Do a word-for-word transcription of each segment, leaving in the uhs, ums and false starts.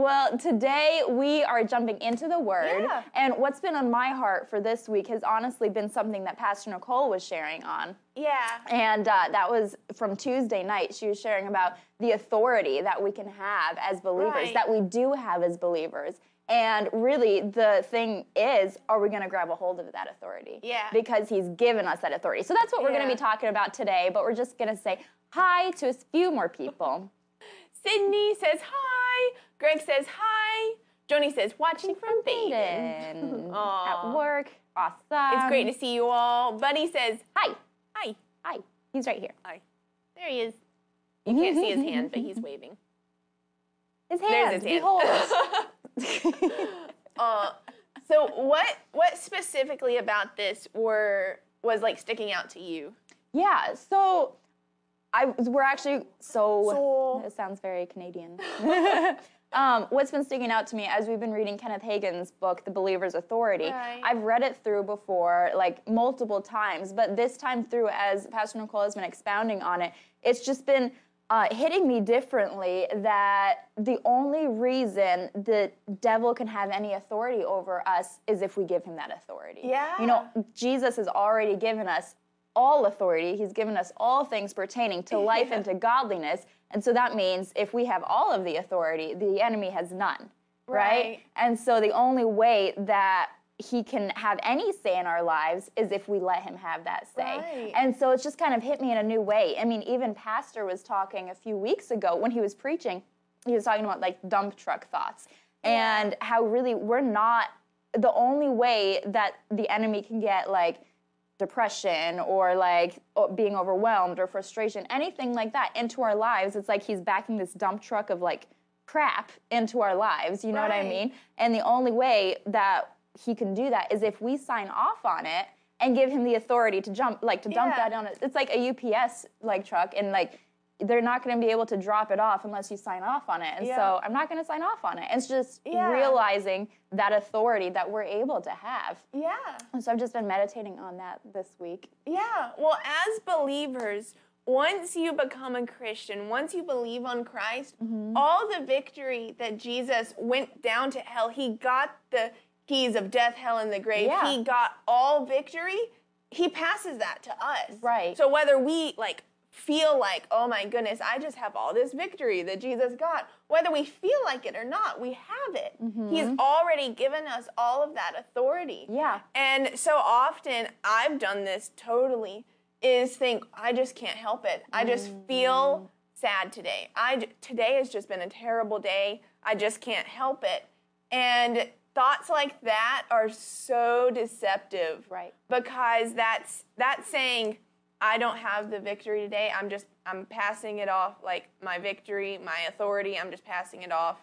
Well, today we are jumping into the Word, yeah. and what's been on my heart for this week has honestly been something that Pastor Nicole was sharing on. Yeah. And uh, that was from Tuesday night. She was sharing about the authority that we can have as believers, right. that we do have as believers. And really, the thing is, are we going to grab a hold of that authority? Yeah. Because He's given us that authority. So that's what we're yeah. going to be talking about today, but we're just going to say hi to a few more people. Sydney says hi. Greg says hi. Joni says watching from Baden. At work. Awesome. It's great to see you all. Buddy says hi. Hi. Hi. He's right here. Hi. There he is. You can't see his hand, but he's waving. His hand. There's his hand. Behold. uh, so what what specifically about this were was like sticking out to you? Yeah. So. I, we're actually, so, so, it sounds very Canadian. um, what's been sticking out to me as we've been reading Kenneth Hagin's book, The Believer's Authority, right. I've read it through before, like, multiple times, but this time through, as Pastor Nicole has been expounding on it, it's just been uh, hitting me differently that the only reason the devil can have any authority over us is if we give him that authority. Yeah. You know, Jesus has already given us all authority. He's given us all things pertaining to life yeah. and to godliness. And so that means if we have all of the authority, the enemy has none, right? right? And so the only way that he can have any say in our lives is if we let him have that say. Right. And so it's just kind of hit me in a new way. I mean, even Pastor was talking a few weeks ago when he was preaching, he was talking about like dump truck thoughts yeah. and how really we're not, the only way that the enemy can get like depression or like being overwhelmed or frustration, anything like that into our lives. It's like he's backing this dump truck of like crap into our lives. You know right. what I mean? And the only way that he can do that is if we sign off on it and give him the authority to jump, like to dump yeah. that on it. It's like a U P S like truck, and like they're not going to be able to drop it off unless you sign off on it. And yeah. so I'm not going to sign off on it. It's just yeah. realizing that authority that we're able to have. Yeah. And so I've just been meditating on that this week. Yeah. Well, as believers, once you become a Christian, once you believe on Christ, mm-hmm. all the victory that Jesus went down to hell, he got the keys of death, hell, and the grave. Yeah. He got all victory. He passes that to us. Right. So whether we, like, feel like, oh my goodness, I just have all this victory that Jesus got. Whether we feel like it or not, we have it. Mm-hmm. He's already given us all of that authority. Yeah. And so often, I've done this totally, is think, I just can't help it. I just feel sad today. I, today has just been a terrible day. I just can't help it. And thoughts like that are so deceptive. Right. Because that's, that's saying, I don't have the victory today. I'm just, I'm passing it off, like, my victory, my authority, I'm just passing it off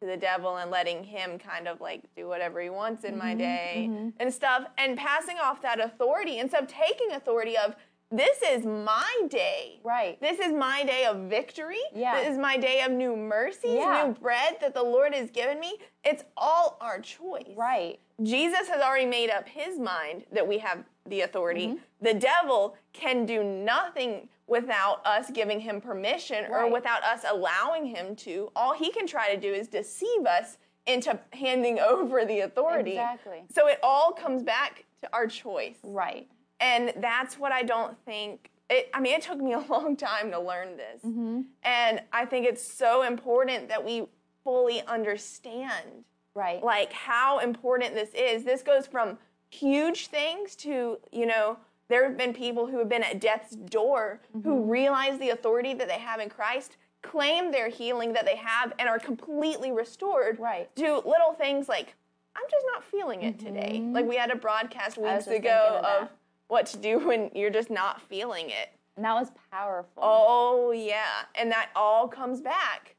to the devil and letting him kind of, like, do whatever he wants in mm-hmm, my day mm-hmm. and stuff. And passing off that authority instead of taking authority of, this is my day. Right. This is my day of victory. Yeah. This is my day of new mercies, yeah. new bread that the Lord has given me. It's all our choice. Right. Jesus has already made up his mind that we have the authority. Mm-hmm. The devil can do nothing without us giving him permission right. or without us allowing him to. All he can try to do is deceive us into handing over the authority. Exactly. So it all comes back to our choice. Right. And that's what I don't think, it, I mean, it took me a long time to learn this. Mm-hmm. And I think it's so important that we fully understand, right? Like, how important this is. This goes from huge things to, you know, there have been people who have been at death's door mm-hmm. who realize the authority that they have in Christ, claim their healing that they have, and are completely restored right. to little things like, I'm just not feeling it mm-hmm. today. Like, we had a broadcast weeks ago of, of what to do when you're just not feeling it. And that was powerful. Oh, yeah. And that all comes back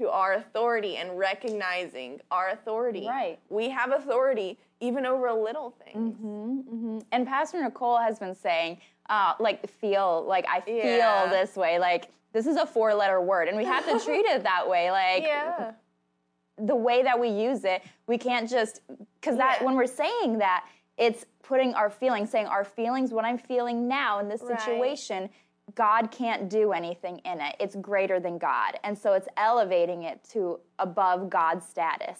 to our authority and recognizing our authority. Right. We have authority even over little things. Mm-hmm, mm-hmm. And Pastor Nicole has been saying, uh, like, feel, like, I feel yeah. this way. Like, this is a four-letter word, and we have to treat it that way. Like, yeah. the way that we use it, we can't just, because that yeah. when we're saying that, it's putting our feelings, saying our feelings, what I'm feeling now in this right. situation God can't do anything in it. It's greater than God. And so it's elevating it to above God's status.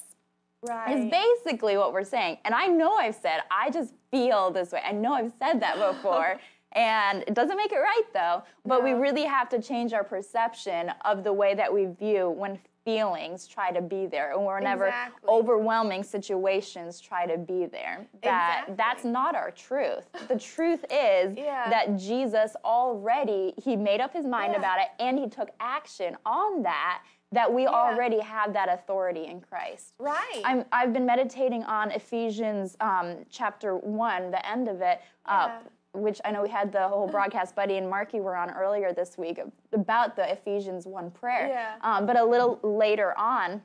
Right. Is basically what we're saying. And I know I've said, I just feel this way. I know I've said that before. And it doesn't make it right, though. But no. We really have to change our perception of the way that we view when feelings try to be there, or whenever exactly. overwhelming situations try to be there. That exactly. That's not our truth. The truth is yeah. that Jesus already, he made up his mind yeah. about it, and he took action on that, that we yeah. already have that authority in Christ. Right. I'm, I've been meditating on Ephesians um, chapter one, the end of it, uh, yeah. which I know we had the whole broadcast, Buddy and Marky were on earlier this week, about the Ephesians one prayer. Yeah. Um, but a little later on,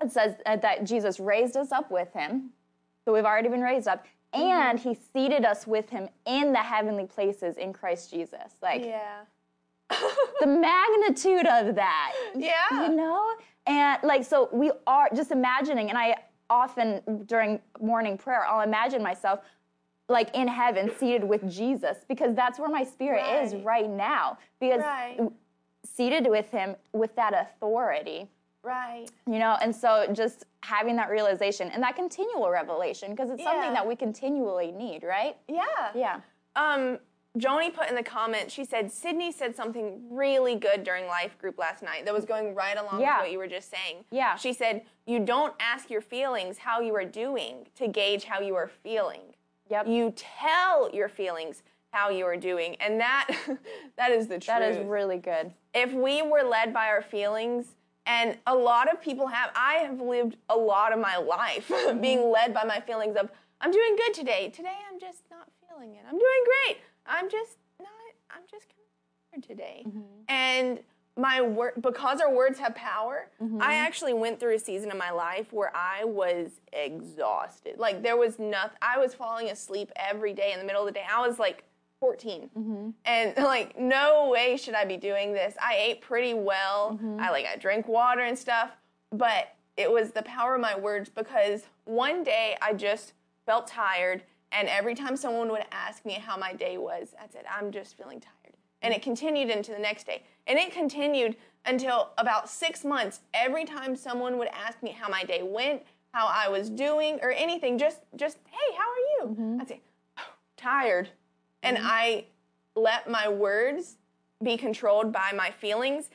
it says that Jesus raised us up with him. So we've already been raised up. And mm-hmm. he seated us with him in the heavenly places in Christ Jesus. Like, yeah. the magnitude of that. Yeah. You know? And like, so we are just imagining, and I often during morning prayer, I'll imagine myself, like in heaven, seated with Jesus, because that's where my spirit right. is right now. Because right. seated with him with that authority. Right. You know, and so just having that realization and that continual revelation, because it's yeah. something that we continually need, right? Yeah. Yeah. Um, Joni put in the comments, she said, Sydney said something really good during life group last night that was going right along yeah. with what you were just saying. Yeah. She said, you don't ask your feelings how you are doing to gauge how you are feeling. Yep. You tell your feelings how you are doing, and that that is the truth. That is really good. If we were led by our feelings, and a lot of people have, I have lived a lot of my life being led by my feelings of, I'm doing good today. Today I'm just not feeling it. I'm doing great. I'm just not, I'm just kind of tired today. Mm-hmm. And my word, because our words have power, mm-hmm. I actually went through a season of my life where I was exhausted. Like, there was nothing. I was falling asleep every day in the middle of the day. I was, like, fourteen. Mm-hmm. And, like, no way should I be doing this. I ate pretty well. Mm-hmm. I, like, I drank water and stuff. But it was the power of my words, because one day I just felt tired. And every time someone would ask me how my day was, I said, I'm just feeling tired. And it continued into the next day. And it continued until about six months. Every time someone would ask me how my day went, how I was doing, or anything, just, just hey, how are you? Mm-hmm. I'd say, oh, tired. Mm-hmm. And I let my words be controlled by my feelings.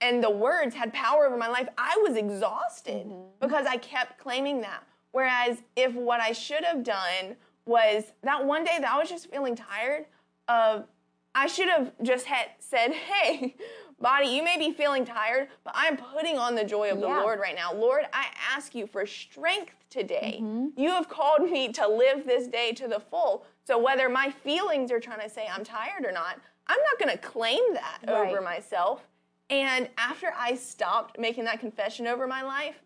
And the words had power over my life. I was exhausted mm-hmm. because I kept claiming that. Whereas if what I should have done was that one day that I was just feeling tired of, I should have just had said, hey, body, you may be feeling tired, but I'm putting on the joy of yeah. the Lord right now. Lord, I ask you for strength today. Mm-hmm. You have called me to live this day to the full. So whether my feelings are trying to say I'm tired or not, I'm not going to claim that right. over myself. And after I stopped making that confession over my life,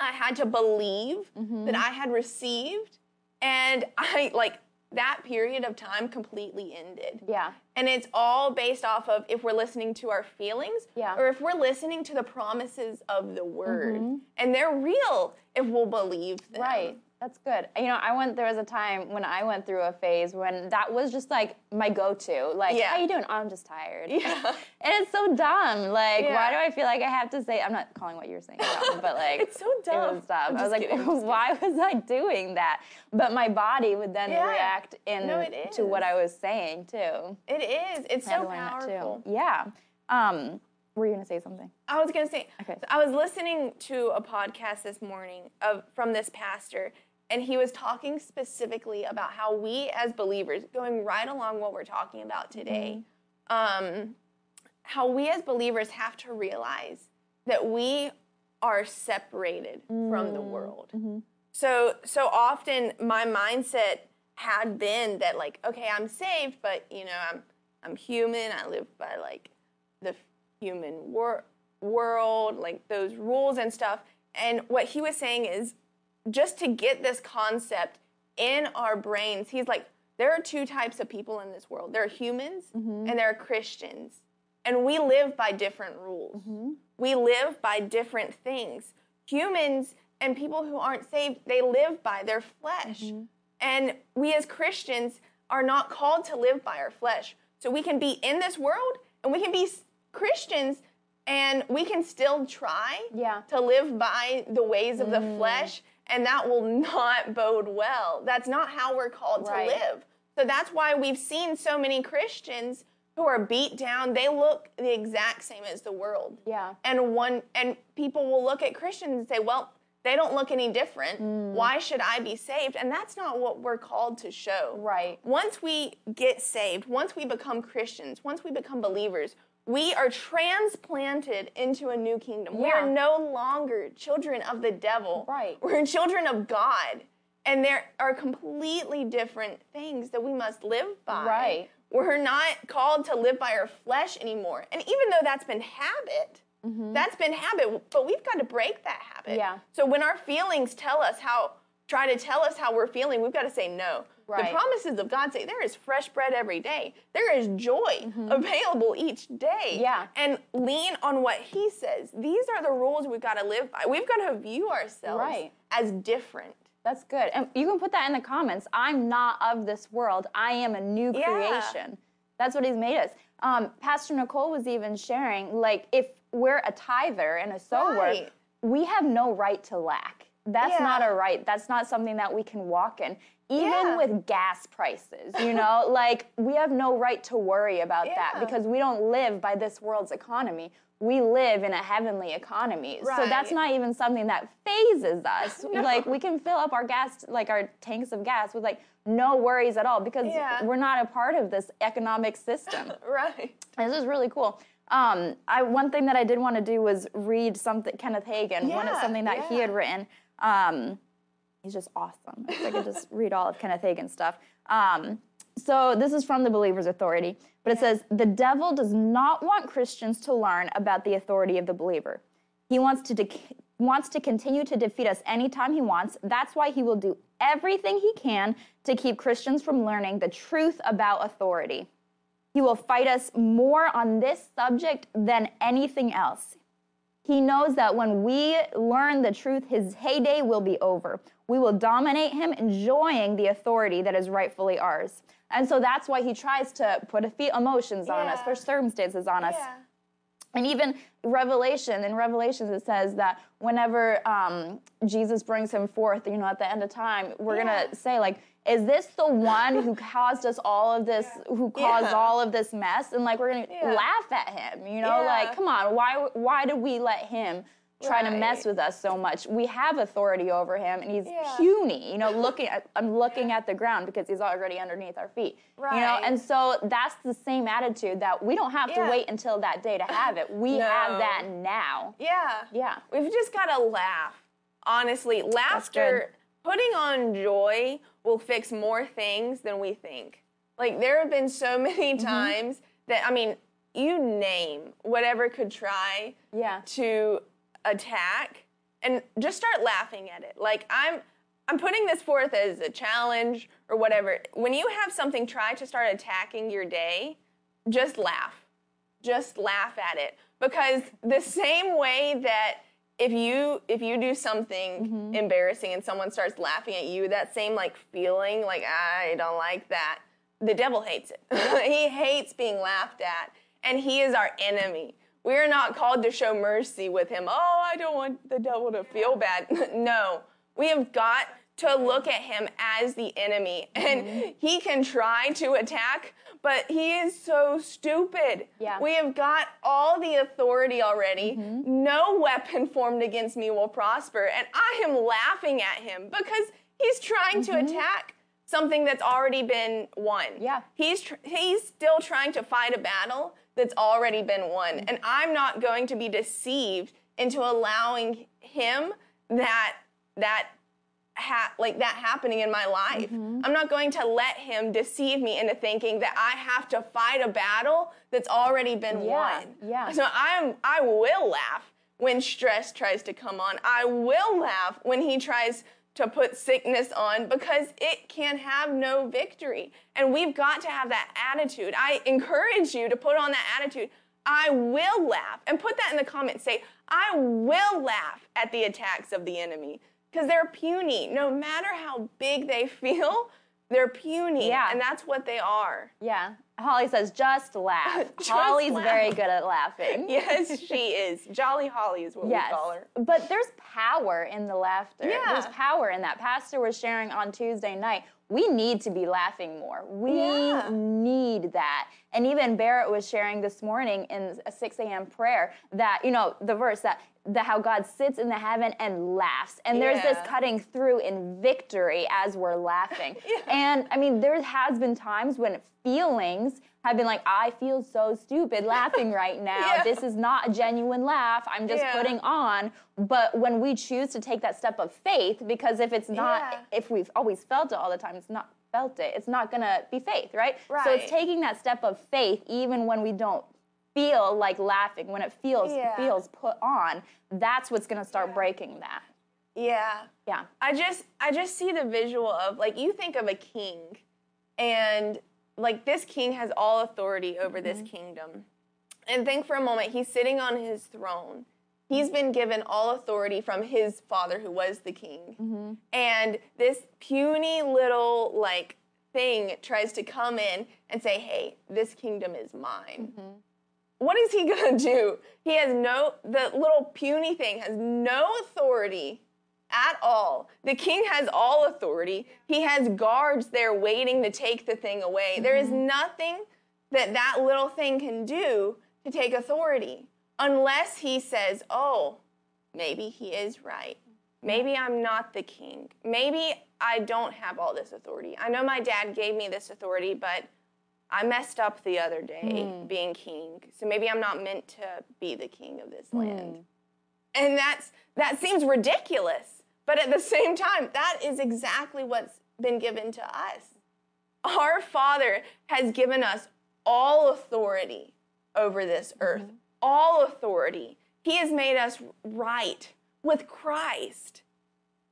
I had to believe mm-hmm. that I had received. And I, like, that period of time completely ended. Yeah. And it's all based off of if we're listening to our feelings yeah. or if we're listening to the promises of the Word. Mm-hmm. And they're real if we'll believe them. Right. That's good. You know, I went, there was a time when I went through a phase when that was just like my go-to. Like, yeah. how you doing? Oh, I'm just tired. Yeah. And it's so dumb. Like, yeah. why do I feel like I have to say, I'm not calling what you're saying dumb, but like. It's so dumb. It was dumb. I was like, kidding, why was I doing that? But my body would then yeah. react in no, to what I was saying too. It is. It's so powerful. Too. Yeah. Um, Were you going to say something? I was going to say, okay. So I was listening to a podcast this morning of from this pastor, and he was talking specifically about how we as believers, going right along what we're talking about today, mm-hmm. um, how we as believers have to realize that we are separated mm-hmm. from the world. Mm-hmm. So, so often my mindset had been that, like, okay, I'm saved, but, you know, I'm I'm human. I live by, like, the human wor- world, like those rules and stuff. And what he was saying is just to get this concept in our brains. He's like, there are two types of people in this world. There are humans mm-hmm. and there are Christians. And we live by different rules. Mm-hmm. We live by different things. Humans and people who aren't saved, they live by their flesh. Mm-hmm. And we as Christians are not called to live by our flesh. So we can be in this world and we can be Christians and we can still try yeah. to live by the ways of mm. the flesh, and that will not bode well. That's not how we're called right. to live. So that's why we've seen so many Christians who are beat down. They look the exact same as the world. Yeah. And one and people will look at Christians and say, well, they don't look any different. Mm. Why should I be saved? And that's not what we're called to show. Right. Once we get saved, once we become Christians, once we become believers, we are transplanted into a new kingdom. Yeah. We are no longer children of the devil. Right. We're children of God. And there are completely different things that we must live by. Right. We're not called to live by our flesh anymore. And even though that's been habit, mm-hmm. that's been habit, but we've got to break that habit. Yeah. So when our feelings tell us how, try to tell us how we're feeling, we've got to say no. Right. The promises of God say there is fresh bread every day. There is joy mm-hmm. available each day. Yeah. And lean on what he says. These are the rules we've got to live by. We've got to view ourselves right. as different. That's good. And you can put that in the comments. I'm not of this world. I am a new yeah. creation. That's what he's made us. Um, Pastor Nicole was even sharing, like, if we're a tither and a sower, right. we have no right to lack. That's yeah. not a right. That's not something that we can walk in. Even yeah. with gas prices, you know, like, we have no right to worry about yeah. that, because we don't live by this world's economy. We live in a heavenly economy. Right. So that's not even something that phases us. No. Like, we can fill up our gas, like our tanks of gas, with like no worries at all, because yeah. we're not a part of this economic system. Right. And this is really cool. Um, I one thing that I did want to do was read something, Kenneth Hagin, yeah. one, something that yeah. he had written. Um, he's just awesome. If I could just read all of Kenneth Hagin's stuff. Um, So this is from The Believer's Authority, but it yeah. says, the devil does not want Christians to learn about the authority of the believer. He wants to de- wants to continue to defeat us anytime he wants. That's why he will do everything he can to keep Christians from learning the truth about authority. He will fight us more on this subject than anything else. He knows that when we learn the truth, his heyday will be over. We will dominate him, enjoying the authority that is rightfully ours. And so that's why he tries to put emotions on yeah. us, put circumstances on us. Yeah. And even Revelation, in Revelations it says that whenever um, Jesus brings him forth, you know, at the end of time, we're yeah. going to say, like, is this the one who caused us all of this, yeah. who caused yeah. all of this mess? And, like, we're going to yeah. laugh at him, you know, yeah. like, come on, why, why did we let him try right. to mess with us so much? We have authority over him, and he's yeah. puny, you know, looking at, I'm looking yeah. at the ground because he's already underneath our feet, right. you know, and so that's the same attitude that we don't have yeah. to wait until that day to have it. We no. have that now. Yeah. Yeah. We've just got to laugh. Honestly, laughter, putting on joy will fix more things than we think. Like, there have been so many times mm-hmm. that, I mean, you name whatever could try yeah. to attack, and just start laughing at it. Like, I'm I'm putting this forth as a challenge or whatever. When you have something try to start attacking your day, just laugh. Just laugh at it. Because the same way that if you if you do something mm-hmm. embarrassing and someone starts laughing at you, that same, like, feeling, like, I don't like that, the devil hates it. He hates being laughed at, and he is our enemy. We're not called to show mercy with him. Oh, I don't want the devil to feel bad. No, we have got to look at him as the enemy. And mm-hmm. he can try to attack, but he is so stupid. Yeah. We have got all the authority already. Mm-hmm. No weapon formed against me will prosper. And I am laughing at him because he's trying mm-hmm. to attack something that's already been won. Yeah. He's tr- he's still trying to fight a battle that's already been won. And I'm not going to be deceived into allowing him that, that ha- like that happening in my life. Mm-hmm. I'm not going to let him deceive me into thinking that I have to fight a battle that's already been yeah, won. Yeah. So I'm, I will laugh when stress tries to come on. I will laugh when he tries to put sickness on, because it can have no victory. And we've got to have that attitude. I encourage you to put on that attitude. I will laugh. And put that in the comments. Say, I will laugh at the attacks of the enemy, because they're puny. No matter how big they feel, they're puny. Yeah. And that's what they are. Yeah. Holly says, just laugh. just Holly's laugh. Very good at laughing. Yes, she is. Jolly Holly is what yes. we call her. But there's power in the laughter. Yeah. There's power in that. Pastor was sharing on Tuesday night, we need to be laughing more. We yeah. need that. And even Barrett was sharing this morning in a six a.m. prayer that, you know, the verse that, that how God sits in the heaven and laughs. And there's yeah. this cutting through in victory as we're laughing. yeah. And, I mean, there has been times when feelings have been like, I feel so stupid laughing right now. yeah. This is not a genuine laugh. I'm just yeah. putting on. But when we choose to take that step of faith, because if it's not, yeah. if we've always felt it all the time, it's not felt it, it's not going to be faith, right? right? So it's taking that step of faith even when we don't feel like laughing, when it feels yeah. feels put on, that's what's going to start yeah. breaking that. Yeah. Yeah. I just, I just see the visual of, like, you think of a king, and like this king has all authority over this mm-hmm. kingdom. And think for a moment, he's sitting on his throne. He's been given all authority from his father who was the king. Mm-hmm. And this puny little like thing tries to come in and say, hey, this kingdom is mine. Mm-hmm. What is he gonna do? He has no, the little puny thing has no authority at all. The king has all authority. He has guards there waiting to take the thing away. Mm-hmm. There is nothing that that little thing can do to take authority unless he says, oh, maybe he is right. Maybe I'm not the king. Maybe I don't have all this authority. I know my dad gave me this authority, but I messed up the other day mm. being king. So maybe I'm not meant to be the king of this mm. land. And that's that seems ridiculous. But at the same time, that is exactly what's been given to us. Our Father has given us all authority over this earth. Mm-hmm. All authority. He has made us right with Christ.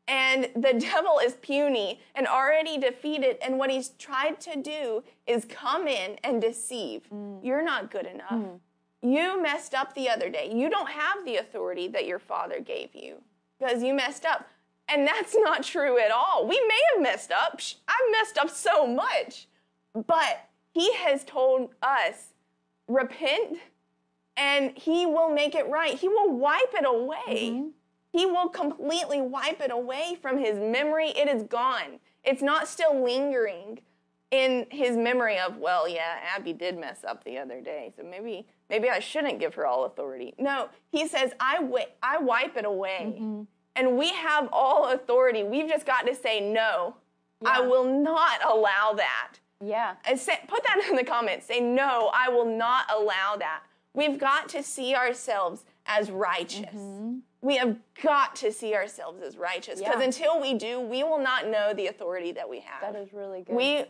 And the devil is puny and already defeated. And what he's tried to do is come in and deceive. Mm. You're not good enough. Mm. You messed up the other day. You don't have the authority that your father gave you because you messed up. And that's not true at all. We may have messed up. I've messed up so much. But he has told us, repent, and he will make it right. He will wipe it away. Mm-hmm. He will completely wipe it away from his memory. It is gone. It's not still lingering in his memory of, well, yeah, Abby did mess up the other day, so maybe maybe I shouldn't give her all authority. No, he says, I, wi- I wipe it away. Mm-hmm. And we have all authority. We've just got to say, no, yeah. I will not allow that. Yeah. I say, put that in the comments. Say, no, I will not allow that. We've got to see ourselves as righteous. Mm-hmm. We have got to see ourselves as righteous because yeah. until we do, we will not know the authority that we have. That is really good. We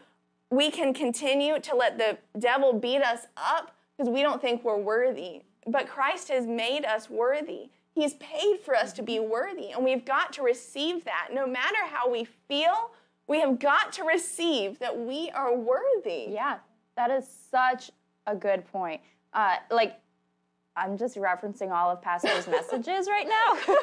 we can continue to let the devil beat us up because we don't think we're worthy. But Christ has made us worthy. He's paid for us mm-hmm. to be worthy, and we've got to receive that. No matter how we feel, we have got to receive that we are worthy. Yeah, that is such a good point. Uh, like, I'm just referencing all of Pastor's messages right now.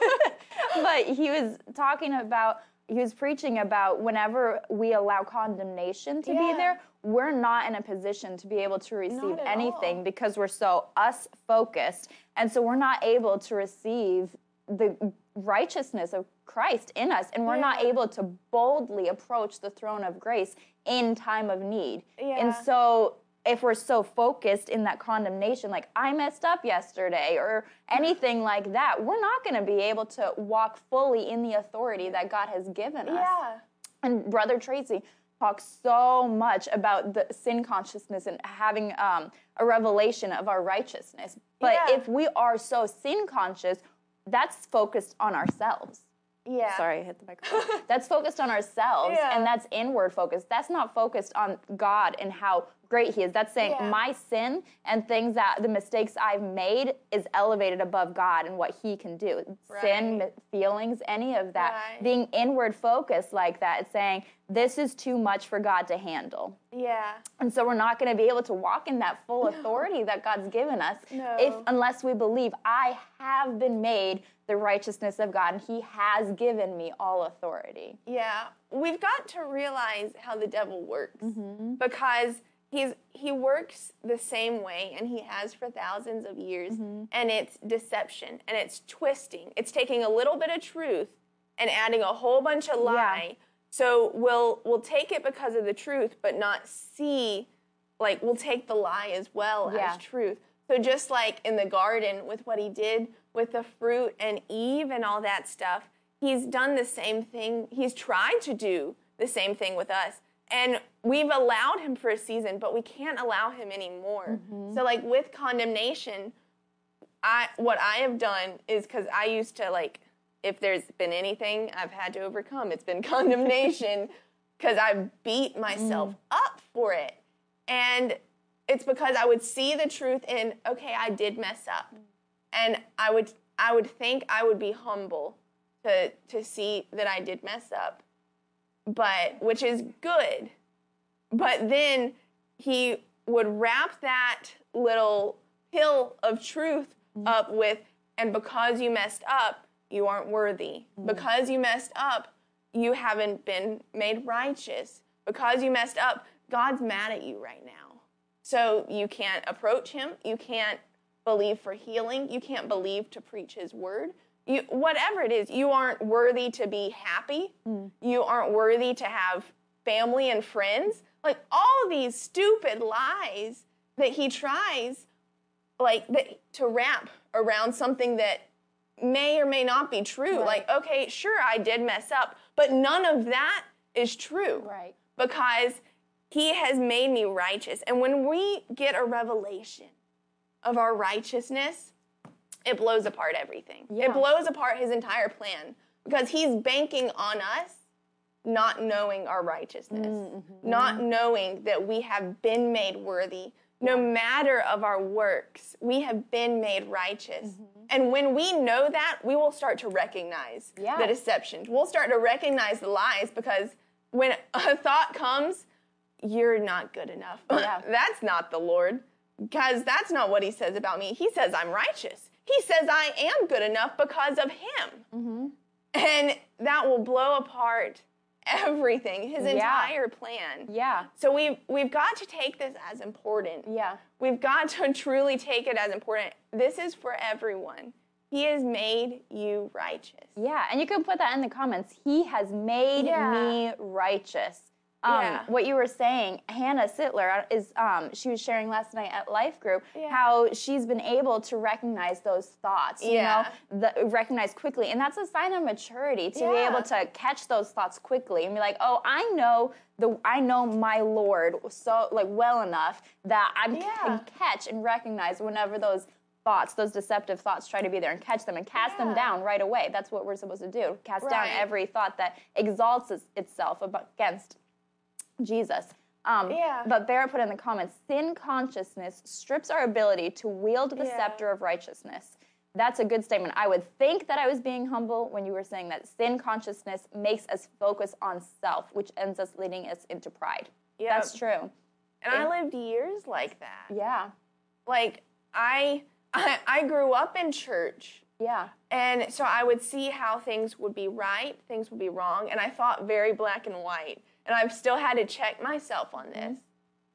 But he was talking about, he was preaching about whenever we allow condemnation to yeah. be there, we're not in a position to be able to receive anything all. Because we're so us-focused. And so we're not able to receive the righteousness of Christ in us. And we're yeah. not able to boldly approach the throne of grace in time of need. Yeah. And so if we're so focused in that condemnation, like I messed up yesterday or anything like that, we're not going to be able to walk fully in the authority that God has given us. Yeah. And Brother Tracy talks so much about the sin consciousness and having um, a revelation of our righteousness. But yeah. if we are so sin conscious, that's focused on ourselves. Yeah. Sorry, I hit the microphone. That's focused on ourselves, yeah. and that's inward focused. That's not focused on God and how great he is. That's saying yeah. my sin and things that the mistakes I've made is elevated above God and what he can do. Right. Sin, feelings, any of that. Right. Being inward focused like that, it's saying this is too much for God to handle. Yeah. And so we're not going to be able to walk in that full authority no. that God's given us no. if unless we believe I have been made the righteousness of God and he has given me all authority. Yeah. We've got to realize how the devil works mm-hmm. because He's he works the same way, and he has for thousands of years, mm-hmm. and it's deception, and it's twisting. It's taking a little bit of truth and adding a whole bunch of lie. Yeah. So we'll we'll take it because of the truth, but not see, like, we'll take the lie as well yeah. as truth. So just like in the garden with what he did with the fruit and Eve and all that stuff, he's done the same thing. He's tried to do the same thing with us. And we've allowed him for a season, but we can't allow him anymore. Mm-hmm. So, like, with condemnation, I what I have done is, because I used to, like, if there's been anything I've had to overcome, it's been condemnation, because I beat myself mm. up for it. And it's because I would see the truth in, okay, I did mess up. And I would I would think I would be humble to to see that I did mess up. But, which is good, but then he would wrap that little pill of truth mm-hmm. up with, and because you messed up, you aren't worthy. Mm-hmm. Because you messed up, you haven't been made righteous. Because you messed up, God's mad at you right now. So you can't approach him. You can't believe for healing. You can't believe to preach his word. You, whatever it is, you aren't worthy to be happy. Mm. You aren't worthy to have family and friends. Like, all these stupid lies that he tries, like, that, to wrap around something that may or may not be true. Right. Like, okay, sure, I did mess up, but none of that is true. Right. Because he has made me righteous. And when we get a revelation of our righteousness, it blows apart everything. Yeah. It blows apart his entire plan, because he's banking on us not knowing our righteousness, mm-hmm. not knowing that we have been made worthy. No matter of our works, we have been made righteous. Mm-hmm. And when we know that, we will start to recognize yeah. the deception. We'll start to recognize the lies, because when a thought comes, you're not good enough. Yeah. That's not the Lord, because that's not what he says about me. He says I'm righteous. He says I am good enough because of him. Mm-hmm. And that will blow apart everything, his yeah. entire plan. Yeah. So we've, we've got to take this as important. Yeah. We've got to truly take it as important. This is for everyone. He has made you righteous. Yeah, and you can put that in the comments. He has made yeah. me righteous. Um, yeah. What you were saying, Hannah Sittler is, um, she was sharing last night at Life Group yeah. how she's been able to recognize those thoughts, you yeah. know, the, recognize quickly. And that's a sign of maturity to yeah. be able to catch those thoughts quickly and be like, oh, I know the, I know my Lord so like well enough that I yeah. can catch and recognize whenever those thoughts, those deceptive thoughts try to be there, and catch them and cast yeah. them down right away. That's what we're supposed to do. Cast right. down every thought that exalts itself against Jesus. Um, yeah. But Vera put in the comments, sin consciousness strips our ability to wield the yeah. scepter of righteousness. That's a good statement. I would think that I was being humble when you were saying that sin consciousness makes us focus on self, which ends up leading us into pride. Yeah. That's true. And it, I lived years like that. Yeah. Like, I, I, I grew up in church. Yeah. And so I would see how things would be right, things would be wrong, and I thought very black and white. And I've still had to check myself on this.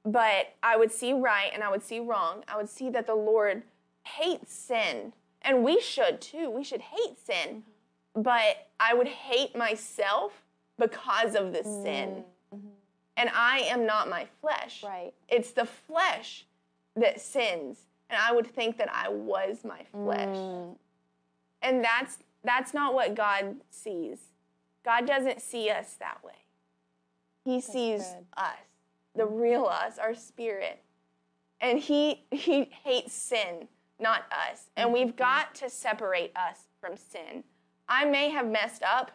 But I would see right and I would see wrong. I would see that the Lord hates sin. And we should, too. We should hate sin. Mm-hmm. But I would hate myself because of the mm-hmm. sin. Mm-hmm. And I am not my flesh. Right. It's the flesh that sins. And I would think that I was my flesh. Mm. And that's that's not what God sees. God doesn't see us that way. He sees us, the real us, our spirit. And he he hates sin, not us. And we've got to separate us from sin. I may have messed up,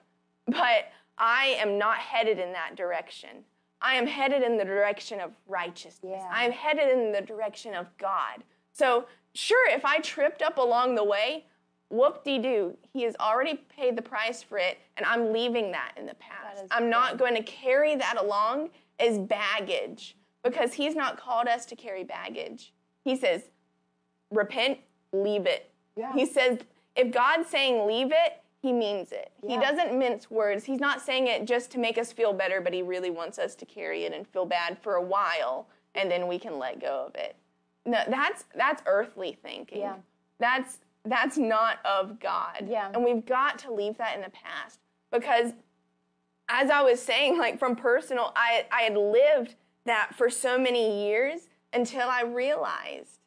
but I am not headed in that direction. I am headed in the direction of righteousness. Yeah. I am headed in the direction of God. So, sure, if I tripped up along the way, whoop-de-doo, he has already paid the price for it, and I'm leaving that in the past. I'm not going to carry that along as baggage, because he's not called us to carry baggage. He says, repent, leave it. Yeah. He says, if God's saying leave it, he means it. Yeah. He doesn't mince words. He's not saying it just to make us feel better, but he really wants us to carry it and feel bad for a while and then we can let go of it. No, that's that's earthly thinking. Yeah. That's that's not of God. Yeah. And we've got to leave that in the past, because as I was saying, like from personal, I, I had lived that for so many years until I realized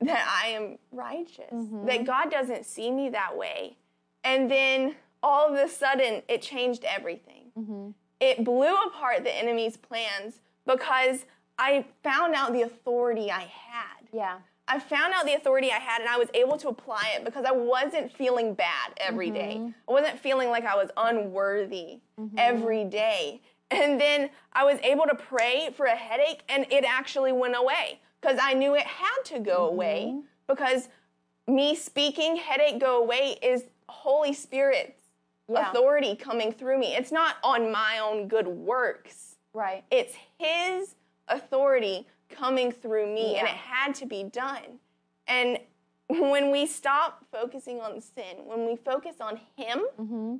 that I am righteous, mm-hmm. that God doesn't see me that way. And then all of a sudden, it changed everything. Mm-hmm. It blew apart the enemy's plans because I found out the authority I had. Yeah. I found out the authority I had, and I was able to apply it because I wasn't feeling bad every mm-hmm. day. I wasn't feeling like I was unworthy mm-hmm. every day. And then I was able to pray for a headache, and it actually went away because I knew it had to go mm-hmm. away, because me speaking headache go away is Holy Spirit's yeah. authority coming through me. It's not on my own good works. Right. It's His authority coming through me, yeah. and it had to be done. And when we stop focusing on sin, when we focus on Him, mm-hmm.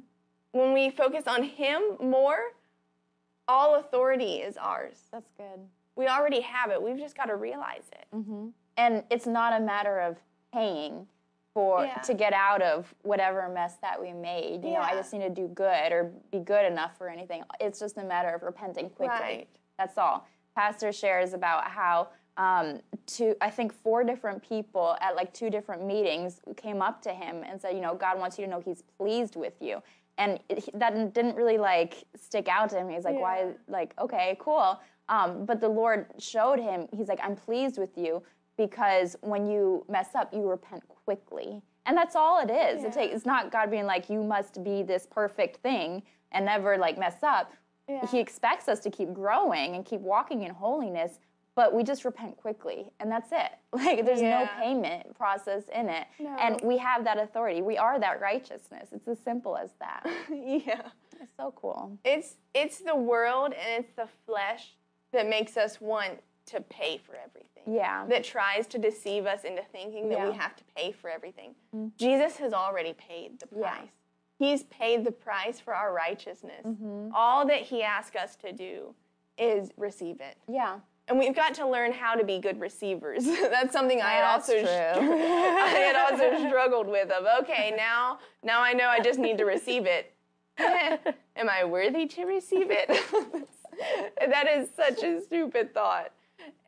when we focus on Him more, all authority is ours. That's good. We already have it. We've just got to realize it. Mm-hmm. And it's not a matter of paying for yeah. to get out of whatever mess that we made. You yeah. know, I just need to do good or be good enough for anything. It's just a matter of repenting quickly. Right. That's all. Pastor shares about how um, two, I think four different people at like two different meetings came up to him and said, you know, God wants you to know He's pleased with you. And it, that didn't really like stick out to him. He's like, yeah. why? Like, okay, cool. Um, but the Lord showed him, He's like, I'm pleased with you because when you mess up, you repent quickly. And that's all it is. Yeah. It takes, it's not God being like, you must be this perfect thing and never like mess up. Yeah. He expects us to keep growing and keep walking in holiness, but we just repent quickly, and that's it. Like, there's yeah. no payment process in it, no. and we have that authority. We are that righteousness. It's as simple as that. yeah. It's so cool. It's it's the world and it's the flesh that makes us want to pay for everything. Yeah. That tries to deceive us into thinking that yeah. we have to pay for everything. Mm-hmm. Jesus has already paid the price. Yeah. He's paid the price for our righteousness. Mm-hmm. All that He asks us to do is receive it. Yeah. And we've got to learn how to be good receivers. That's something yeah, I had also str- I had also struggled with of, okay, now now I know I just need to receive it. Am I worthy to receive it? That is such a stupid thought.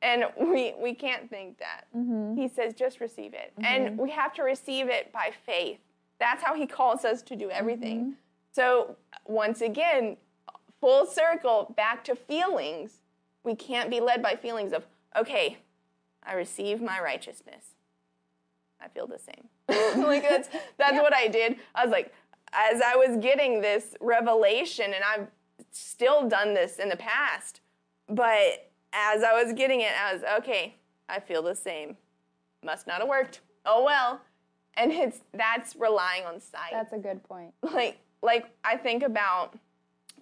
And we we can't think that. Mm-hmm. He says just receive it. Mm-hmm. And we have to receive it by faith. That's how He calls us to do everything. Mm-hmm. So once again, full circle, back to feelings. We can't be led by feelings of, okay, I receive my righteousness. I feel the same. Like that's that's yeah. what I did. I was like, as I was getting this revelation, and I've still done this in the past, but as I was getting it, I was, okay, I feel the same. Must not have worked. Oh, well. And it's that's relying on sight. That's a good point. Like, like I think about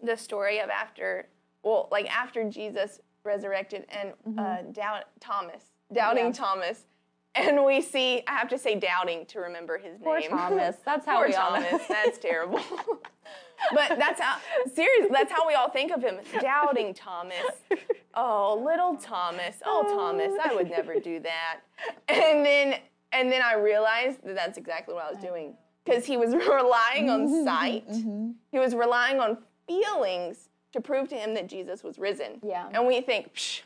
the story of after, well, like after Jesus resurrected and mm-hmm. uh, doubt Thomas, doubting yeah. Thomas, and we see, I have to say doubting to remember his Poor name. Poor Thomas. That's how Poor we all Thomas. That's terrible. But that's how, seriously, that's how we all think of him. Doubting Thomas. Oh, little Thomas. Oh, Thomas, I would never do that. And then... And then I realized that that's exactly what I was doing, because he was relying on sight. Mm-hmm. He was relying on feelings to prove to him that Jesus was risen. Yeah. And we think, psh,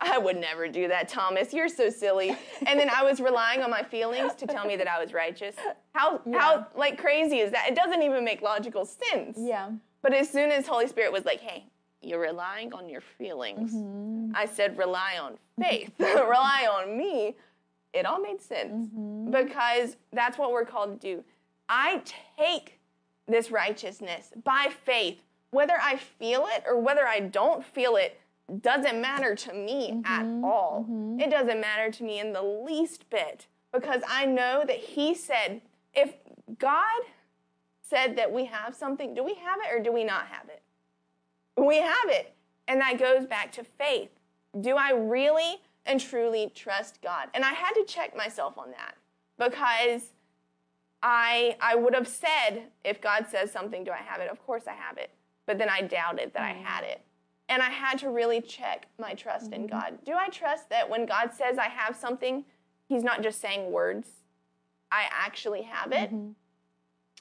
I would never do that, Thomas. You're so silly. And then I was relying on my feelings to tell me that I was righteous. How yeah. how like crazy is that? It doesn't even make logical sense. Yeah. But as soon as Holy Spirit was like, hey, you're relying on your feelings. Mm-hmm. I said, rely on faith. Rely on me. It all made sense mm-hmm. because that's what we're called to do. I take this righteousness by faith. Whether I feel it or whether I don't feel it doesn't matter to me mm-hmm. at all. Mm-hmm. It doesn't matter to me in the least bit, because I know that He said, if God said that we have something, do we have it or do we not have it? We have it. And that goes back to faith. Do I really and truly trust God? And I had to check myself on that, because I I would have said, if God says something, do I have it? Of course I have it. But then I doubted that I had it. And I had to really check my trust mm-hmm. in God. Do I trust that when God says I have something, he's not just saying words, I actually have it? Mm-hmm.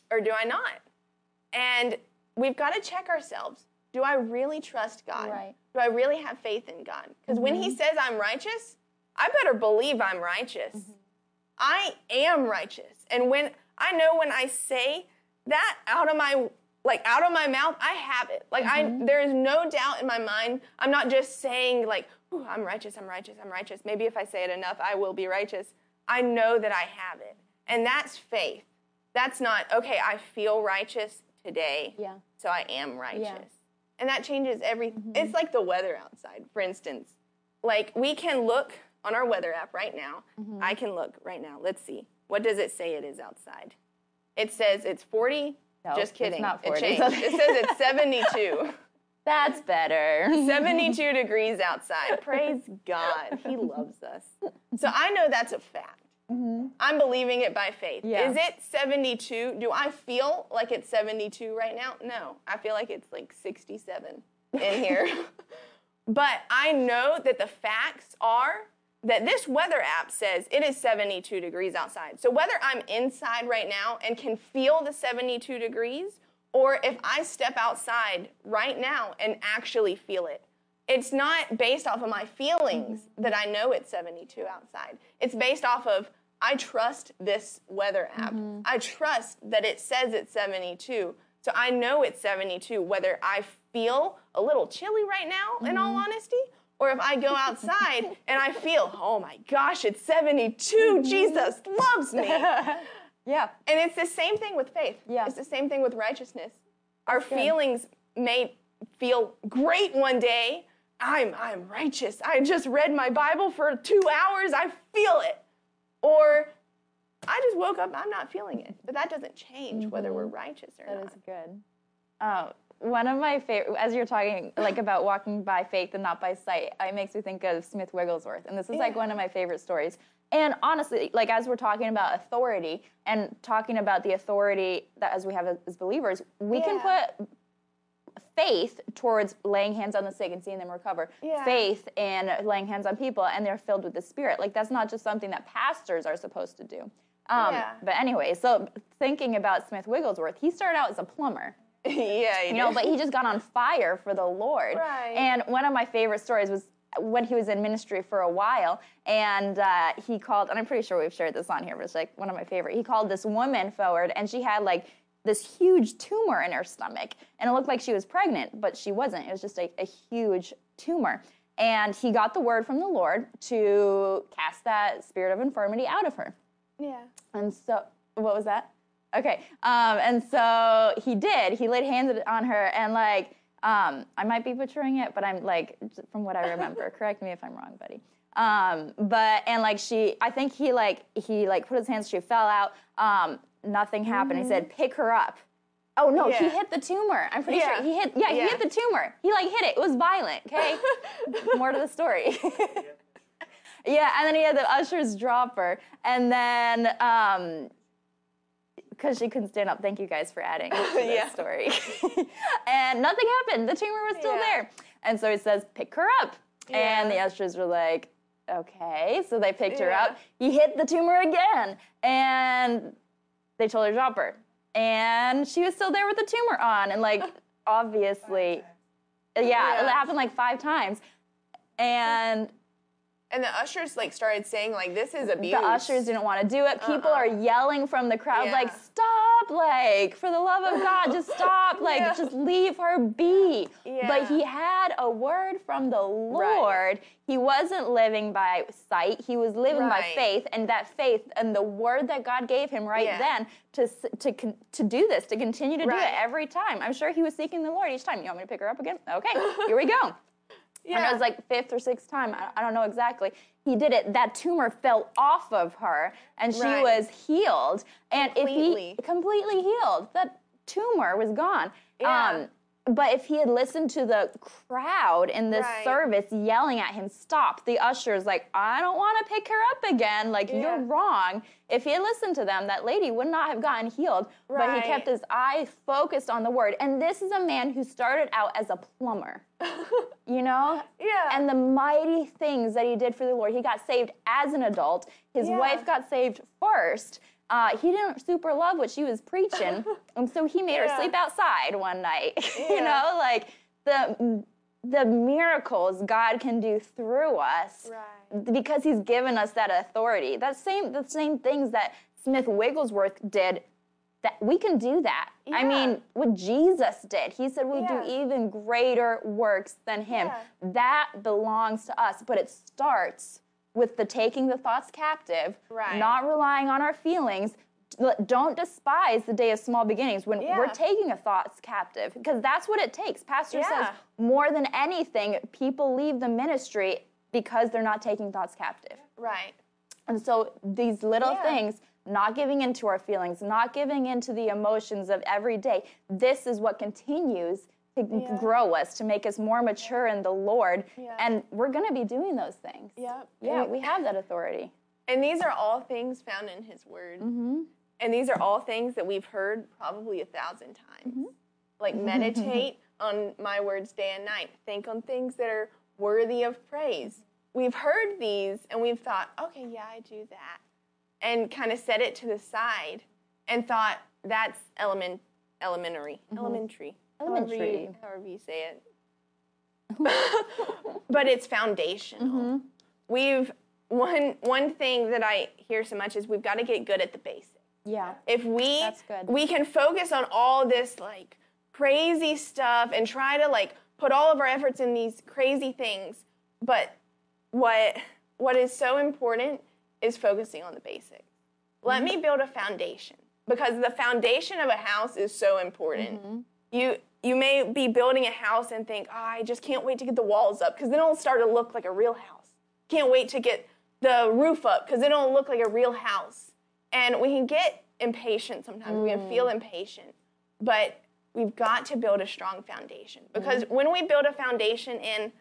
Or do I not? And we've got to check ourselves. Do I really trust God? Right. Do I really have faith in God? Because mm-hmm. when he says I'm righteous, I better believe I'm righteous. Mm-hmm. I am righteous. And when I know when I say that out of my like out of my mouth, I have it. Like mm-hmm. I there is no doubt in my mind. I'm not just saying like, ooh, I'm righteous, I'm righteous, I'm righteous. Maybe if I say it enough, I will be righteous. I know that I have it. And that's faith. That's not, okay, I feel righteous today, yeah. so I am righteous. Yeah. And that changes everything. Mm-hmm. It's like the weather outside, for instance. Like, we can look on our weather app right now. Mm-hmm. I can look right now. Let's see. What does it say it is outside? It says it's forty. No, just kidding. It's not forty. It changed. It says it's seventy-two. That's better. seventy-two degrees outside. Praise God. He loves us. So I know that's a fact. Mm-hmm. I'm believing it by faith. Yeah. Is it seventy-two? Do I feel like it's seventy-two right now? No. I feel like it's like sixty-seven in here. But I know that the facts are that this weather app says it is seventy-two degrees outside. So whether I'm inside right now and can feel the seventy-two degrees, or if I step outside right now and actually feel it, it's not based off of my feelings mm-hmm. that I know it's seventy-two outside. It's based off of, I trust this weather app. Mm-hmm. I trust that it says it's seventy-two. So I know it's seventy-two, whether I feel a little chilly right now, mm-hmm. in all honesty, or if I go outside and I feel, oh my gosh, it's seventy-two. Mm-hmm. Jesus loves me. Yeah. And it's the same thing with faith. Yeah. It's the same thing with righteousness. That's Our good. feelings may feel great one day. I'm I'm righteous. I just read my Bible for two hours. I feel it. Or I just woke up. I'm not feeling it. But that doesn't change mm-hmm. whether we're righteous or that not. That is good. Oh, one of my favorite, as you're talking like about walking by faith and not by sight, it makes me think of Smith Wigglesworth. And this is yeah. like one of my favorite stories. And honestly, like as we're talking about authority and talking about the authority that as we have as believers, we yeah. can put faith towards laying hands on the sick and seeing them recover, yeah. faith in laying hands on people, and they're filled with the Spirit. Like, that's not just something that pastors are supposed to do. Um, yeah. But anyway, so thinking about Smith Wigglesworth, he started out as a plumber. yeah, You know, did. But he just got on fire for the Lord. Right. And one of my favorite stories was when he was in ministry for a while, and uh, he called, and I'm pretty sure we've shared this on here, but it's like one of my favorite. He called this woman forward, and she had like this huge tumor in her stomach, and it looked like she was pregnant, but she wasn't. It was just a, a huge tumor. And he got the word from the Lord to cast that spirit of infirmity out of her. Yeah. And so, what was that? Okay. Um, and so he did. He laid hands on her, and like, Um, I might be butchering it, but I'm like, from what I remember, correct me if I'm wrong, buddy. Um, but, and like she, I think he like, he like put his hands, she fell out, um, nothing happened. Mm-hmm. He said, pick her up. Oh no, yeah. he hit the tumor. I'm pretty yeah. sure he hit, yeah, yeah, he hit the tumor. He like hit it. It was violent, okay? More to the story. Yeah, and then he had the ushers drop her, and then, um... because she couldn't stand up. Thank you guys for adding to that story. And nothing happened. The tumor was still yeah. there. And so he says, pick her up. Yeah. And the ushers were like, okay. So they picked yeah. her up. He hit the tumor again. And they told her to drop her. And she was still there with the tumor on. And, like, obviously, yeah, yeah, it happened, like, five times. And... And the ushers, like, started saying, like, this is abuse. The ushers didn't want to do it. People uh-uh. are yelling from the crowd, yeah. like, stop, like, for the love of God, just stop. Like, yeah. just leave her be. Yeah. But he had a word from the Lord. Right. He wasn't living by sight. He was living right. by faith. And that faith and the word that God gave him right yeah. then to to to do this, to continue to right. do it every time. I'm sure he was seeking the Lord each time. You want me to pick her up again? Okay, here we go. Yeah. And it was like fifth or sixth time, I don't know exactly. He did it. That tumor fell off of her, and she right. was healed. And completely. if he completely healed, that tumor was gone. Yeah. Um, But if he had listened to the crowd in this right. service yelling at him, stop, the ushers, like, I don't want to pick her up again. Like, yeah. you're wrong. If he had listened to them, that lady would not have gotten healed. Right. But he kept his eye focused on the word. And this is a man who started out as a plumber, you know? Yeah. And the mighty things that he did for the Lord. He got saved as an adult. His yeah. wife got saved first. Uh, he didn't super love what she was preaching, and so he made yeah. her sleep outside one night. Yeah. You know, like the the miracles God can do through us right. because he's given us that authority. That same the same things that Smith Wigglesworth did, that we can do that. Yeah. I mean, what Jesus did, he said we'll yeah. do even greater works than him. Yeah. That belongs to us, but it starts with the taking the thoughts captive, right. not relying on our feelings. Don't despise the day of small beginnings when yeah. we're taking a thoughts captive, because that's what it takes. Pastor yeah. says more than anything, people leave the ministry because they're not taking thoughts captive. Right. And so these little yeah. things, not giving into our feelings, not giving into the emotions of every day, this is what continues to yeah. grow us, to make us more mature in the Lord. Yeah. And we're going to be doing those things. Yep. Yeah, we have that authority. And these are all things found in his word. Mm-hmm. And these are all things that we've heard probably a thousand times. Mm-hmm. Like meditate on my words day and night. Think on things that are worthy of praise. We've heard these and we've thought, okay, yeah, I do that. And kind of set it to the side and thought, that's element, elementary, mm-hmm. elementary. However you, however you say it. But it's foundational. Mm-hmm. We've, one one thing that I hear so much is we've got to get good at the basics. Yeah. If we, That's good. we can focus on all this, like, crazy stuff and try to, like, put all of our efforts in these crazy things, but what what is so important is focusing on the basics. Let mm-hmm. me build a foundation, because the foundation of a house is so important. Mm-hmm. You you may be building a house and think, oh, I just can't wait to get the walls up, because then it'll start to look like a real house. Can't wait to get the roof up, because then it'll look like a real house. And we can get impatient sometimes. Mm. We can feel impatient. But we've got to build a strong foundation. Because mm. when we build a foundation in,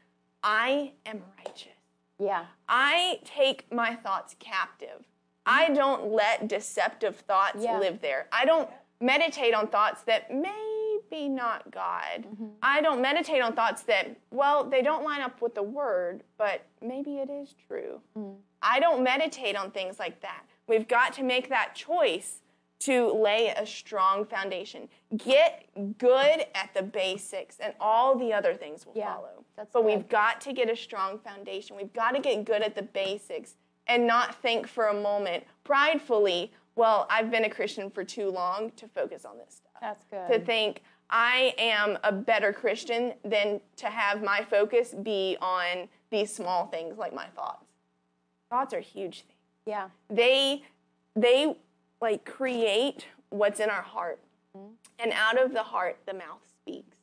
I am righteous. Yeah. I take my thoughts captive. Yeah. I don't let deceptive thoughts yeah. live there. I don't meditate on thoughts that may be not God. Mm-hmm. I don't meditate on thoughts that, well, they don't line up with the word, but maybe it is true. Mm. I don't meditate on things like that. We've got to make that choice to lay a strong foundation. Get good at the basics, and all the other things will yeah, follow. That's but good. We've got to get a strong foundation. We've got to get good at the basics and not think for a moment pridefully, well, I've been a Christian for too long to focus on this stuff. That's good. To think, I am a better Christian than to have my focus be on these small things like my thoughts. Thoughts are huge things. Yeah. They, they like, create what's in our heart. Mm-hmm. And out of the heart, the mouth speaks.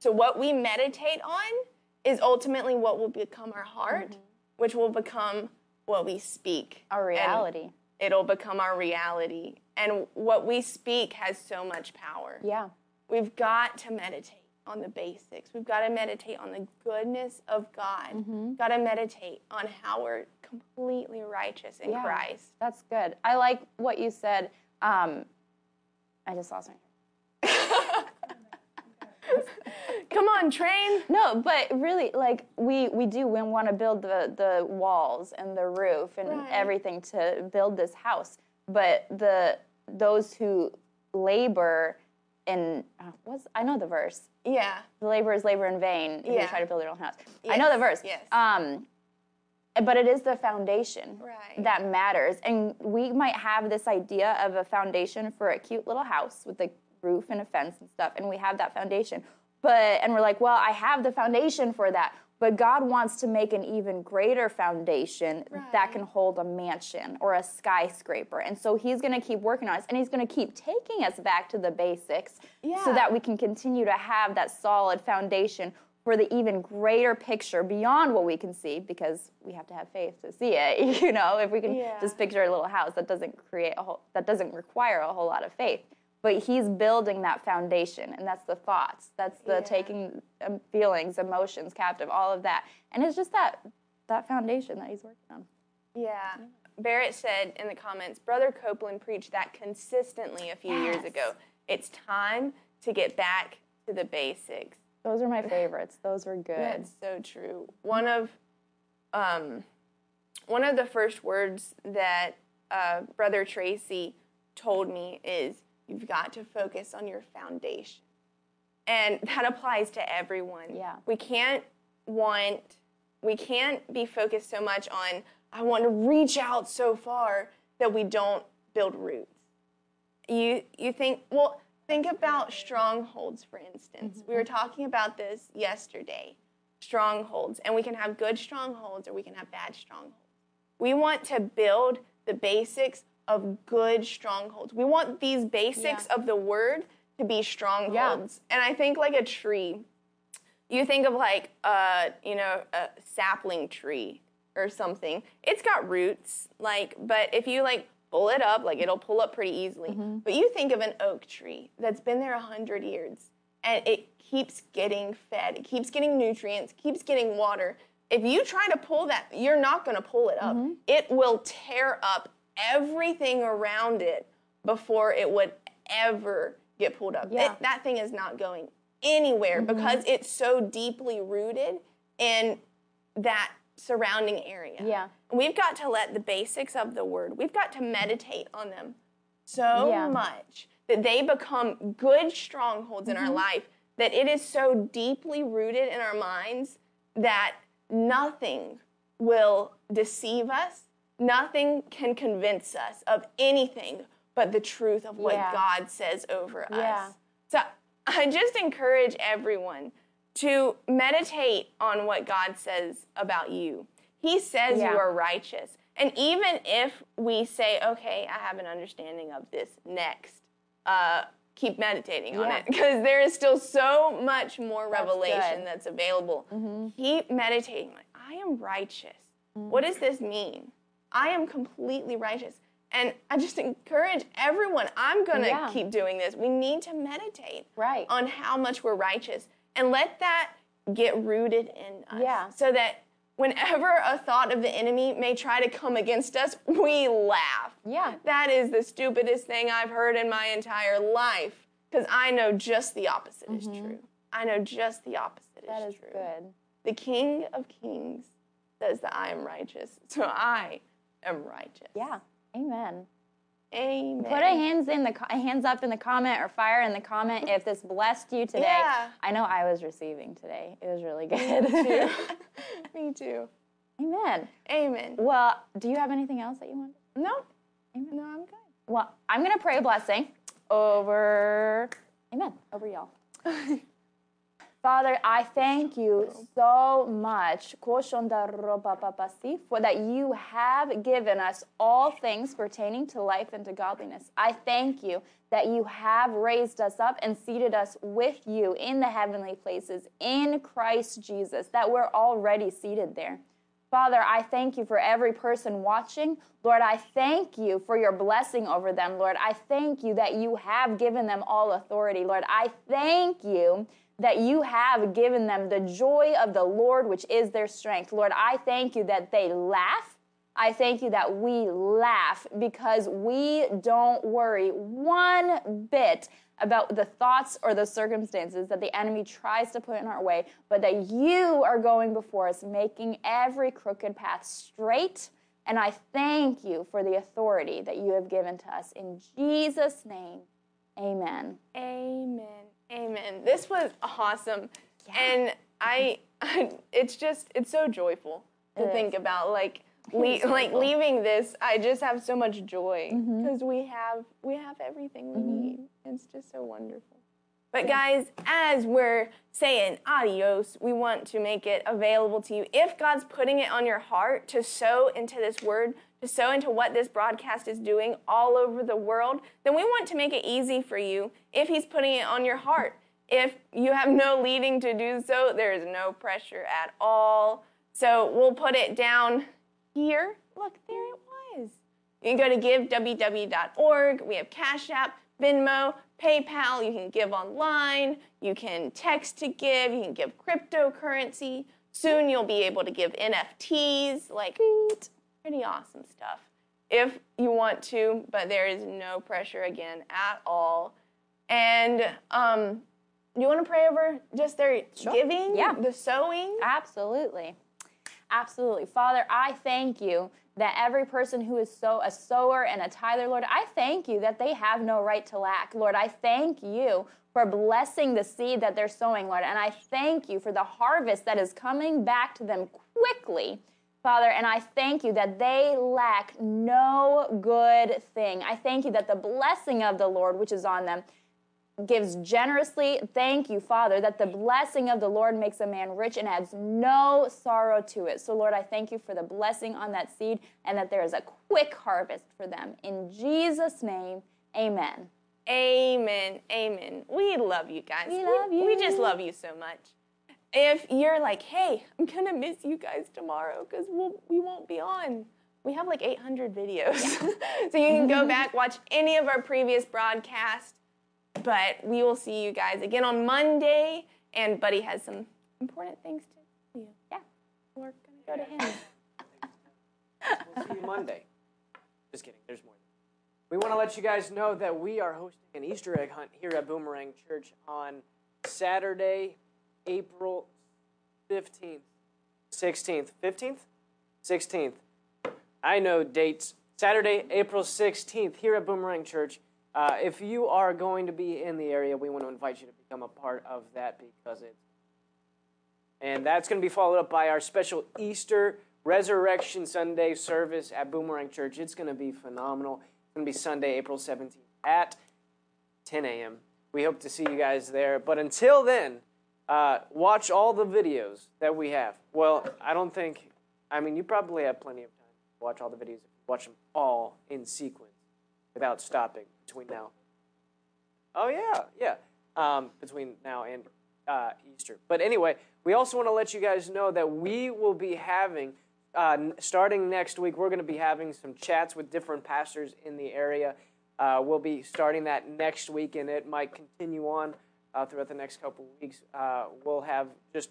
So what we meditate on is ultimately what will become our heart, mm-hmm. which will become what we speak. Our reality. And it'll become our reality. And what we speak has so much power. Yeah. We've got to meditate on the basics. We've got to meditate on the goodness of God. Mm-hmm. Got to meditate on how we're completely righteous in yeah, Christ. That's good. I like what you said. Um, I just lost my Come on, train. No, but really, like, we, we do we want to build the, the walls and the roof and right. everything to build this house. But the those who labor... And uh, what's, I know the verse. Yeah. The laborers labor in vain and yeah. they try to build their own house. Yes. I know the verse. Yes. Um, but it is the foundation right. that matters. And we might have this idea of a foundation for a cute little house with a roof and a fence and stuff. And we have that foundation. But and we're like, well, I have the foundation for that. But God wants to make an even greater foundation right. that can hold a mansion or a skyscraper. And so he's going to keep working on us, and he's going to keep taking us back to the basics yeah. so that we can continue to have that solid foundation for the even greater picture beyond what we can see, because we have to have faith to see it. You know, if we can yeah. just picture a little house, that doesn't create a whole, that doesn't require a whole lot of faith. But he's building that foundation, and that's the thoughts. That's the yeah. taking um, feelings, emotions captive, all of that. And it's just that that foundation that he's working on. Yeah. yeah. Barrett said in the comments, Brother Copeland preached that consistently a few yes. years ago. It's time to get back to the basics. Those are my favorites. Those were good. That's so true. One of, um, one of the first words that uh, Brother Tracy told me is, you've got to focus on your foundation. And that applies to everyone. Yeah. We can't want, we can't be focused so much on, I want to reach out so far that we don't build roots. You you think, well, think about strongholds, for instance. Mm-hmm. We were talking about this yesterday, strongholds. And we can have good strongholds or we can have bad strongholds. We want to build the basics of good strongholds. We want these basics yeah. of the word to be strongholds. Yeah. And I think like a tree, you think of like, uh, you know, a sapling tree or something. It's got roots, like, but if you like pull it up, like it'll pull up pretty easily. Mm-hmm. But you think of an oak tree that's been there a hundred years and it keeps getting fed. It keeps getting nutrients, keeps getting water. If you try to pull that, you're not going to pull it up. Mm-hmm. It will tear up everything around it before it would ever get pulled up. Yeah. It, that thing is not going anywhere mm-hmm. because it's so deeply rooted in that surrounding area. Yeah. We've got to let the basics of the word, we've got to meditate on them so yeah. much that they become good strongholds mm-hmm. in our life, that it is so deeply rooted in our minds that nothing will deceive us. Nothing can convince us of anything but the truth of what yeah. God says over yeah. us. So I just encourage everyone to meditate on what God says about you. He says yeah. you are righteous. And even if we say, okay, I have an understanding of this next, uh, keep meditating yeah. on it, because there is still so much more that's revelation good. That's available. Mm-hmm. Keep meditating. Like, I am righteous. Mm-hmm. What does this mean? I am completely righteous. And I just encourage everyone, I'm going to yeah. keep doing this. We need to meditate right. on how much we're righteous and let that get rooted in us yeah. so that whenever a thought of the enemy may try to come against us, we laugh. Yeah. That is the stupidest thing I've heard in my entire life, because I know just the opposite mm-hmm. is true. I know just the opposite that is true. That is good. The King of Kings says that I am righteous, so I... I'm righteous. Yeah. Amen. Amen. Put a hands in the a hands up in the comment or fire in the comment if this blessed you today. Yeah. I know I was receiving today. It was really good. Me too. Me too. Amen. Amen. Well, do you have anything else that you want? No. Amen. No, I'm good. Well, I'm gonna pray a blessing over. Amen. Over y'all. Father, I thank you so much for that you have given us all things pertaining to life and to godliness. I thank you that you have raised us up and seated us with you in the heavenly places in Christ Jesus, that we're already seated there. Father, I thank you for every person watching. Lord, I thank you for your blessing over them. Lord, I thank you that you have given them all authority. Lord, I thank you that you have given them the joy of the Lord, which is their strength. Lord, I thank you that they laugh. I thank you that we laugh because we don't worry one bit about the thoughts or the circumstances that the enemy tries to put in our way, but that you are going before us, making every crooked path straight. And I thank you for the authority that you have given to us. In Jesus' name, amen. Amen. Amen. This was awesome. Yeah. And I, I, it's just, it's so joyful to it think is. About. Like, we, so like cool. leaving this, I just have so much joy because mm-hmm. we have, we have everything we mm-hmm. need. It's just so wonderful. But guys, as we're saying adios, we want to make it available to you. If God's putting it on your heart to sow into this word, to sow into what this broadcast is doing all over the world, then we want to make it easy for you if he's putting it on your heart. If you have no leading to do so, there is no pressure at all. So we'll put it down here. Look, there it was. You can go to give w w w dot org. We have Cash App. Venmo, PayPal, you can give online, you can text to give, you can give cryptocurrency. Soon you'll be able to give N F Ts, like pretty awesome stuff if you want to, but there is no pressure again at all. And um, you want to pray over just their sure. giving, yeah. the sowing? Absolutely. Absolutely. Father, I thank you that every person who is so a sower and a tither, Lord, I thank you that they have no right to lack. Lord, I thank you for blessing the seed that they're sowing, Lord. And I thank you for the harvest that is coming back to them quickly, Father. And I thank you that they lack no good thing. I thank you that the blessing of the Lord, which is on them, gives generously. Thank you, Father, that the blessing of the Lord makes a man rich and adds no sorrow to it. So, Lord, I thank you for the blessing on that seed and that there is a quick harvest for them. In Jesus' name, amen. Amen. Amen. We love you guys. We love you. We, we just love you so much. If you're like, hey, I'm going to miss you guys tomorrow because we'll, we won't be on. We have like eight hundred videos. Yeah. So you can go back, watch any of our previous broadcasts. But we will see you guys again on Monday. And Buddy has some important things to tell you. Yeah. We're going to go to him. We'll see you Monday. Just kidding. There's more. We want to let you guys know that we are hosting an Easter egg hunt here at Boomerang Church on Saturday, April fifteenth. sixteenth. fifteenth? sixteenth. I know dates. Saturday, April sixteenth here at Boomerang Church. Uh, if you are going to be in the area, we want to invite you to become a part of that because it's... And that's going to be followed up by our special Easter Resurrection Sunday service at Boomerang Church. It's going to be phenomenal. It's going to be Sunday, April seventeenth at ten a.m. We hope to see you guys there. But until then, uh, watch all the videos that we have. Well, I don't think... I mean, you probably have plenty of time to watch all the videos. Watch them all in sequence without stopping. Between now, oh yeah, yeah, um, between now and uh, Easter. But anyway, we also want to let you guys know that we will be having, uh, starting next week, we're going to be having some chats with different pastors in the area. Uh, we'll be starting that next week, and it might continue on uh, throughout the next couple of weeks. Uh, we'll have just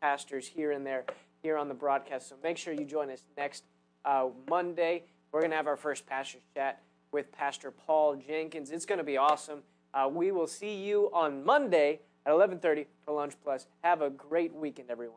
pastors here and there here on the broadcast, so make sure you join us next uh, Monday. We're going to have our first pastor's chat with Pastor Paul Jenkins. It's going to be awesome. Uh, we will see you on Monday at eleven thirty for Lunch Plus. Have a great weekend, everyone.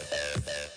I'm